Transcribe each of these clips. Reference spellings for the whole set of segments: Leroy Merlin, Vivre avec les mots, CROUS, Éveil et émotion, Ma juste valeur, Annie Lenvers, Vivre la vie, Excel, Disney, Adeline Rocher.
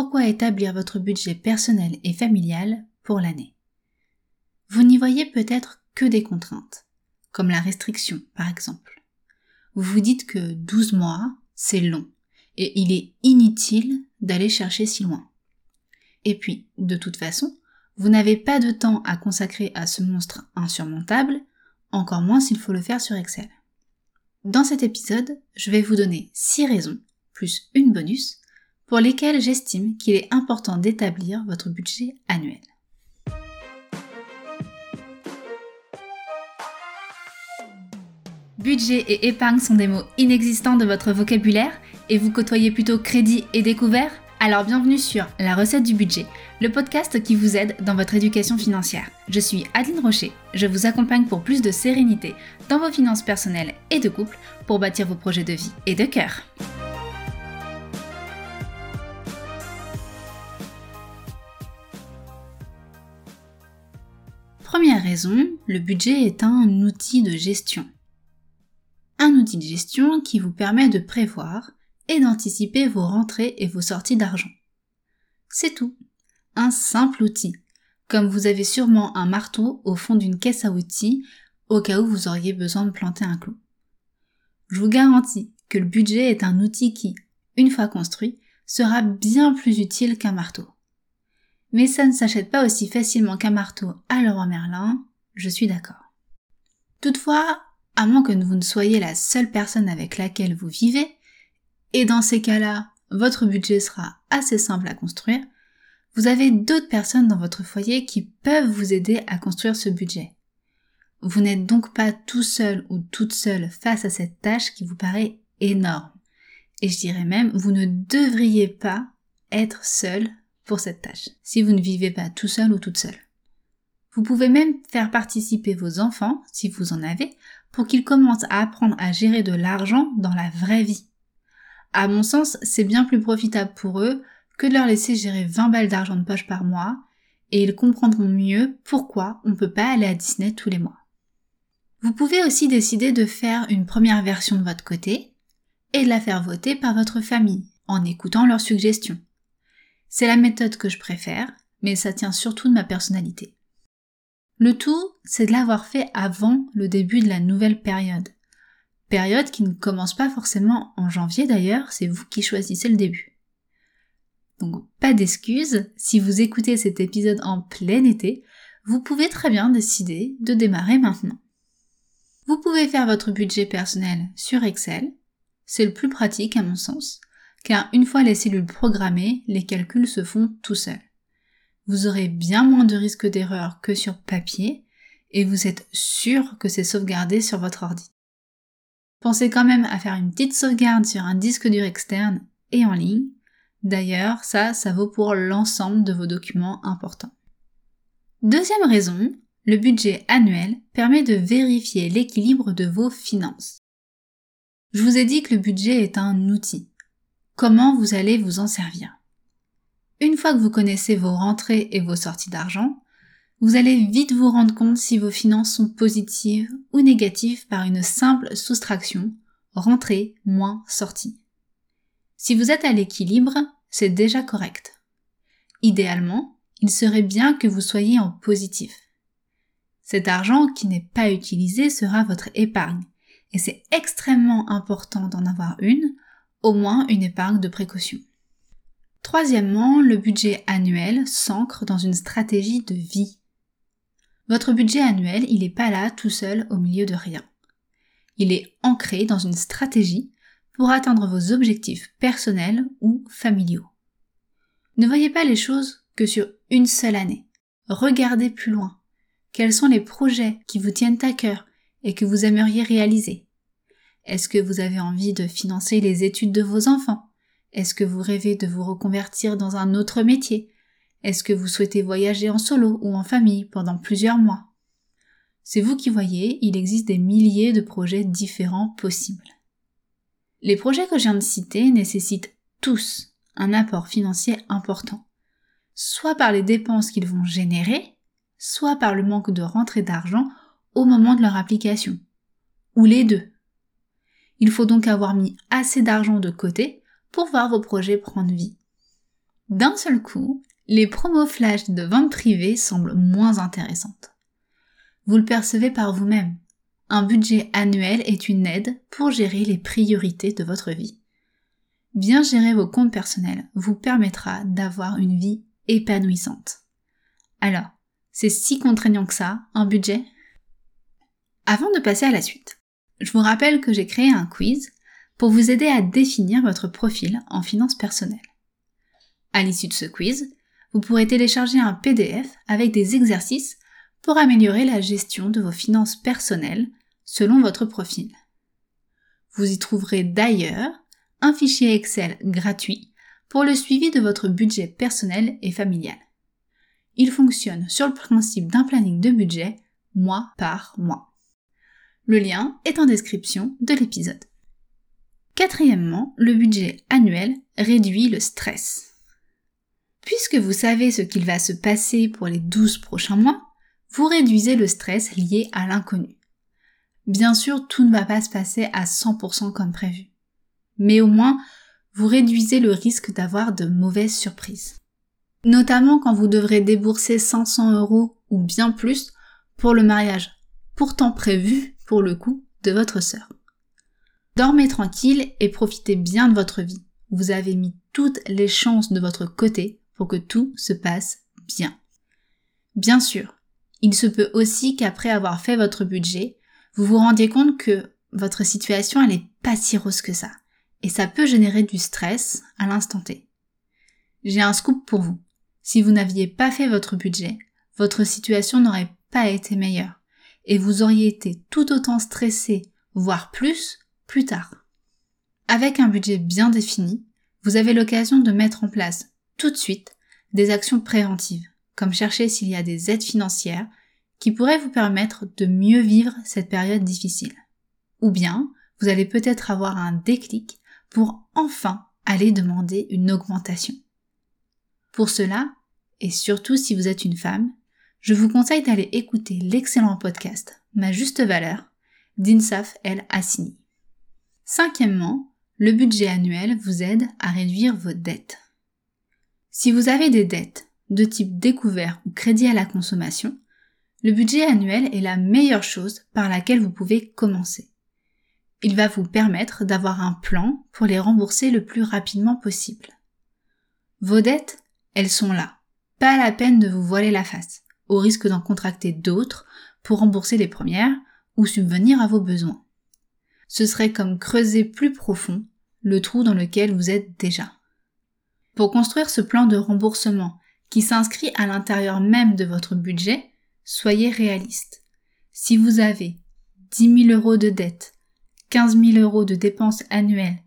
pourquoi établir votre budget personnel et familial pour l'année? Vous n'y voyez peut-être que des contraintes, comme la restriction par exemple. Vous vous dites que 12 mois, c'est long et il est inutile d'aller chercher si loin. Et puis, de toute façon, vous n'avez pas de temps à consacrer à ce monstre insurmontable, encore moins s'il faut le faire sur Excel. Dans cet épisode, je vais vous donner 6 raisons, plus une bonus, pour lesquelles j'estime qu'il est important d'établir votre budget annuel. Budget et épargne sont des mots inexistants de votre vocabulaire et vous côtoyez plutôt crédit et découvert? Alors bienvenue sur La recette du budget, le podcast qui vous aide dans votre éducation financière. Je suis Adeline Rocher, je vous accompagne pour plus de sérénité dans vos finances personnelles et de couple pour bâtir vos projets de vie et de cœur. Première raison, le budget est un outil de gestion. Un outil de gestion qui vous permet de prévoir et d'anticiper vos rentrées et vos sorties d'argent. C'est tout. Un simple outil, comme vous avez sûrement un marteau au fond d'une caisse à outils au cas où vous auriez besoin de planter un clou. Je vous garantis que le budget est un outil qui, une fois construit, sera bien plus utile qu'un marteau. Mais ça ne s'achète pas aussi facilement qu'un marteau à Leroy Merlin, je suis d'accord. Toutefois, à moins que vous ne soyez la seule personne avec laquelle vous vivez, et dans ces cas-là, votre budget sera assez simple à construire, vous avez d'autres personnes dans votre foyer qui peuvent vous aider à construire ce budget. Vous n'êtes donc pas tout seul ou toute seule face à cette tâche qui vous paraît énorme. Et je dirais même, vous ne devriez pas être seul pour cette tâche, si vous ne vivez pas tout seul ou toute seule. Vous pouvez même faire participer vos enfants, si vous en avez, pour qu'ils commencent à apprendre à gérer de l'argent dans la vraie vie. À mon sens, c'est bien plus profitable pour eux que de leur laisser gérer 20 balles d'argent de poche par mois et ils comprendront mieux pourquoi on ne peut pas aller à Disney tous les mois. Vous pouvez aussi décider de faire une première version de votre côté et de la faire voter par votre famille en écoutant leurs suggestions. C'est la méthode que je préfère, mais ça tient surtout de ma personnalité. Le tout, c'est de l'avoir fait avant le début de la nouvelle période. Période qui ne commence pas forcément en janvier d'ailleurs, c'est vous qui choisissez le début. Donc pas d'excuses, si vous écoutez cet épisode en plein été, vous pouvez très bien décider de démarrer maintenant. Vous pouvez faire votre budget personnel sur Excel, c'est le plus pratique à mon sens, car une fois les cellules programmées, les calculs se font tout seuls. Vous aurez bien moins de risques d'erreur que sur papier, et vous êtes sûr que c'est sauvegardé sur votre ordi. Pensez quand même à faire une petite sauvegarde sur un disque dur externe et en ligne. D'ailleurs, ça vaut pour l'ensemble de vos documents importants. Deuxième raison, le budget annuel permet de vérifier l'équilibre de vos finances. Je vous ai dit que le budget est un outil. Comment vous allez vous en servir? Une fois que vous connaissez vos rentrées et vos sorties d'argent, vous allez vite vous rendre compte si vos finances sont positives ou négatives par une simple soustraction, rentrée moins sortie. Si vous êtes à l'équilibre, c'est déjà correct. Idéalement, il serait bien que vous soyez en positif. Cet argent qui n'est pas utilisé sera votre épargne, et c'est extrêmement important d'en avoir une, au moins une épargne de précaution. Troisièmement, le budget annuel s'ancre dans une stratégie de vie. Votre budget annuel, il n'est pas là tout seul au milieu de rien. Il est ancré dans une stratégie pour atteindre vos objectifs personnels ou familiaux. Ne voyez pas les choses que sur une seule année. Regardez plus loin. Quels sont les projets qui vous tiennent à cœur et que vous aimeriez réaliser? Est-ce que vous avez envie de financer les études de vos enfants? Est-ce que vous rêvez de vous reconvertir dans un autre métier? Est-ce que vous souhaitez voyager en solo ou en famille pendant plusieurs mois? C'est vous qui voyez, il existe des milliers de projets différents possibles. Les projets que je viens de citer nécessitent tous un apport financier important, soit par les dépenses qu'ils vont générer, soit par le manque de rentrée d'argent au moment de leur application, ou les deux. Il faut donc avoir mis assez d'argent de côté pour voir vos projets prendre vie. D'un seul coup, les promos flash de ventes privées semblent moins intéressantes. Vous le percevez par vous-même. Un budget annuel est une aide pour gérer les priorités de votre vie. Bien gérer vos comptes personnels vous permettra d'avoir une vie épanouissante. Alors, c'est si contraignant que ça, un budget ? Avant de passer à la suite, je vous rappelle que j'ai créé un quiz pour vous aider à définir votre profil en finances personnelles. À l'issue de ce quiz, vous pourrez télécharger un PDF avec des exercices pour améliorer la gestion de vos finances personnelles selon votre profil. Vous y trouverez d'ailleurs un fichier Excel gratuit pour le suivi de votre budget personnel et familial. Il fonctionne sur le principe d'un planning de budget mois par mois. Le lien est en description de l'épisode. Quatrièmement, le budget annuel réduit le stress. Puisque vous savez ce qu'il va se passer pour les 12 prochains mois, vous réduisez le stress lié à l'inconnu. Bien sûr, tout ne va pas se passer à 100% comme prévu. Mais au moins, vous réduisez le risque d'avoir de mauvaises surprises. Notamment quand vous devrez débourser 500 € ou bien plus pour le mariage, pourtant prévu pour le coup de votre sœur. Dormez tranquille et profitez bien de votre vie. Vous avez mis toutes les chances de votre côté pour que tout se passe bien. Bien sûr, il se peut aussi qu'après avoir fait votre budget, vous vous rendiez compte que votre situation elle n'est pas si rose que ça. Et ça peut générer du stress à l'instant T. J'ai un scoop pour vous. Si vous n'aviez pas fait votre budget, votre situation n'aurait pas été meilleure et vous auriez été tout autant stressé, voire plus tard. Avec un budget bien défini, vous avez l'occasion de mettre en place tout de suite des actions préventives, comme chercher s'il y a des aides financières qui pourraient vous permettre de mieux vivre cette période difficile. Ou bien, vous allez peut-être avoir un déclic pour enfin aller demander une augmentation. Pour cela, et surtout si vous êtes une femme, je vous conseille d'aller écouter l'excellent podcast « Ma juste valeur » d'Insaf El Hassini. Cinquièmement, le budget annuel vous aide à réduire vos dettes. Si vous avez des dettes de type découvert ou crédit à la consommation, le budget annuel est la meilleure chose par laquelle vous pouvez commencer. Il va vous permettre d'avoir un plan pour les rembourser le plus rapidement possible. Vos dettes, elles sont là. Pas la peine de vous voiler la face, au risque d'en contracter d'autres pour rembourser les premières ou subvenir à vos besoins. Ce serait comme creuser plus profond le trou dans lequel vous êtes déjà. Pour construire ce plan de remboursement qui s'inscrit à l'intérieur même de votre budget, soyez réaliste. Si vous avez 10 000 € de dettes, 15 000 € de dépenses annuelles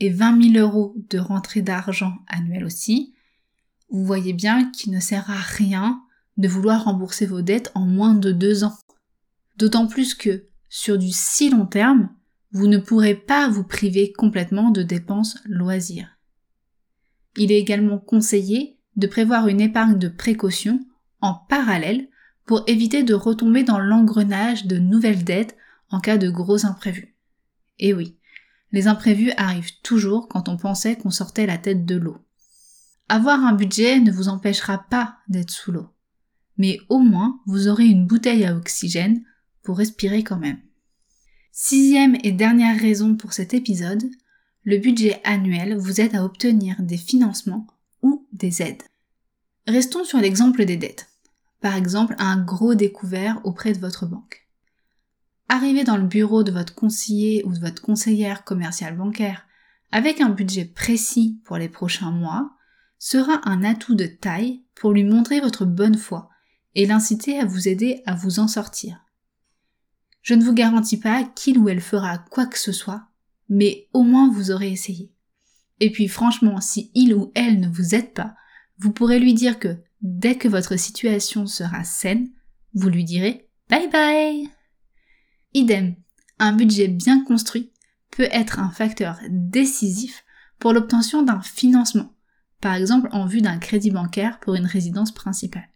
et 20 000 € de rentrée d'argent annuelle aussi, vous voyez bien qu'il ne sert à rien de vouloir rembourser vos dettes en moins de 2 ans. D'autant plus que, sur du si long terme, vous ne pourrez pas vous priver complètement de dépenses loisirs. Il est également conseillé de prévoir une épargne de précaution en parallèle pour éviter de retomber dans l'engrenage de nouvelles dettes en cas de gros imprévus. Et oui, les imprévus arrivent toujours quand on pensait qu'on sortait la tête de l'eau. Avoir un budget ne vous empêchera pas d'être sous l'eau. Mais au moins, vous aurez une bouteille à oxygène pour respirer quand même. Sixième et dernière raison pour cet épisode, le budget annuel vous aide à obtenir des financements ou des aides. Restons sur l'exemple des dettes. Par exemple, un gros découvert auprès de votre banque. Arrivez dans le bureau de votre conseiller ou de votre conseillère commerciale bancaire avec un budget précis pour les prochains mois sera un atout de taille pour lui montrer votre bonne foi et l'inciter à vous aider à vous en sortir. Je ne vous garantis pas qu'il ou elle fera quoi que ce soit, mais au moins vous aurez essayé. Et puis franchement, si il ou elle ne vous aide pas, vous pourrez lui dire que dès que votre situation sera saine, vous lui direz « bye bye ». Idem, un budget bien construit peut être un facteur décisif pour l'obtention d'un financement, par exemple en vue d'un crédit bancaire pour une résidence principale.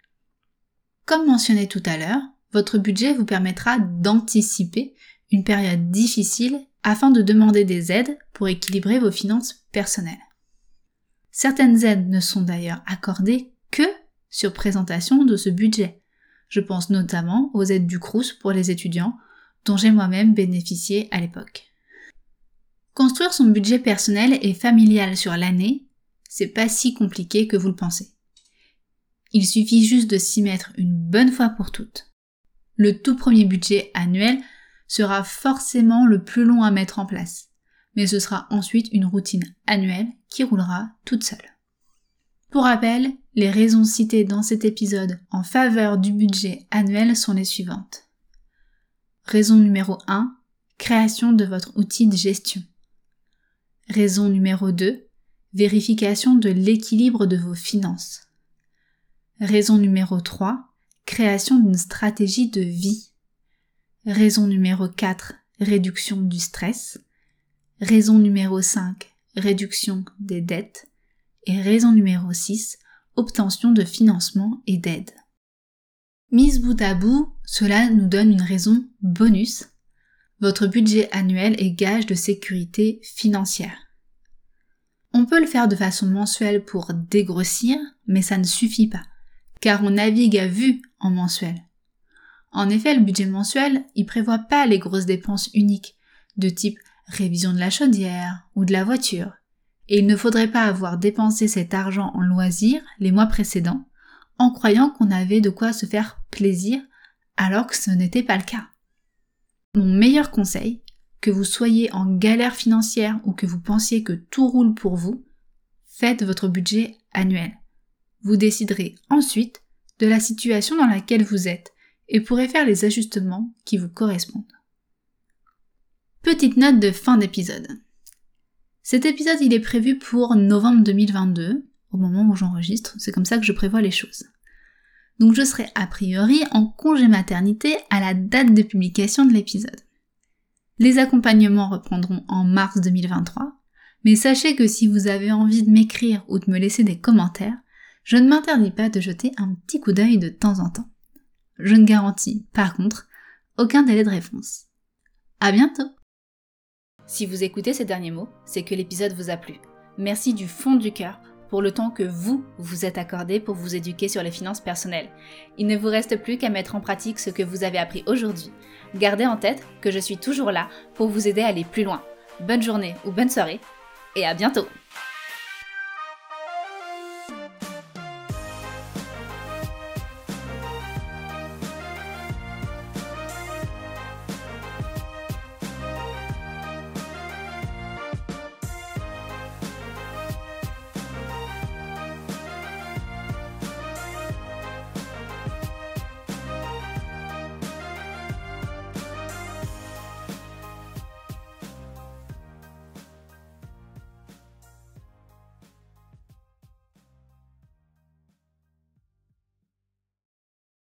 Comme mentionné tout à l'heure, votre budget vous permettra d'anticiper une période difficile afin de demander des aides pour équilibrer vos finances personnelles. Certaines aides ne sont d'ailleurs accordées que sur présentation de ce budget. Je pense notamment aux aides du CROUS pour les étudiants, dont j'ai moi-même bénéficié à l'époque. Construire son budget personnel et familial sur l'année, c'est pas si compliqué que vous le pensez. Il suffit juste de s'y mettre une bonne fois pour toutes. Le tout premier budget annuel sera forcément le plus long à mettre en place, mais ce sera ensuite une routine annuelle qui roulera toute seule. Pour rappel, les raisons citées dans cet épisode en faveur du budget annuel sont les suivantes. Raison numéro 1, création de votre outil de gestion. Raison numéro 2, vérification de l'équilibre de vos finances. Raison numéro 3, création d'une stratégie de vie. Raison numéro 4, réduction du stress. Raison numéro 5, réduction des dettes. Et raison numéro 6, obtention de financement et d'aide. Mise bout à bout, cela nous donne une raison bonus. Votre budget annuel est gage de sécurité financière. On peut le faire de façon mensuelle pour dégrossir, mais ça ne suffit pas, car on navigue à vue en mensuel. En effet, le budget mensuel, il prévoit pas les grosses dépenses uniques, de type révision de la chaudière ou de la voiture. Et il ne faudrait pas avoir dépensé cet argent en loisirs les mois précédents, en croyant qu'on avait de quoi se faire plaisir, alors que ce n'était pas le cas. Mon meilleur conseil, que vous soyez en galère financière ou que vous pensiez que tout roule pour vous, faites votre budget annuel. Vous déciderez ensuite de la situation dans laquelle vous êtes et pourrez faire les ajustements qui vous correspondent. Petite note de fin d'épisode. Cet épisode, il est prévu pour novembre 2022, au moment où j'enregistre, c'est comme ça que je prévois les choses. Donc je serai a priori en congé maternité à la date de publication de l'épisode. Les accompagnements reprendront en mars 2023, mais sachez que si vous avez envie de m'écrire ou de me laisser des commentaires, je ne m'interdis pas de jeter un petit coup d'œil de temps en temps. Je ne garantis, par contre, aucun délai de réponse. À bientôt! Si vous écoutez ces derniers mots, c'est que l'épisode vous a plu. Merci du fond du cœur pour le temps que vous vous êtes accordé pour vous éduquer sur les finances personnelles. Il ne vous reste plus qu'à mettre en pratique ce que vous avez appris aujourd'hui. Gardez en tête que je suis toujours là pour vous aider à aller plus loin. Bonne journée ou bonne soirée, et à bientôt!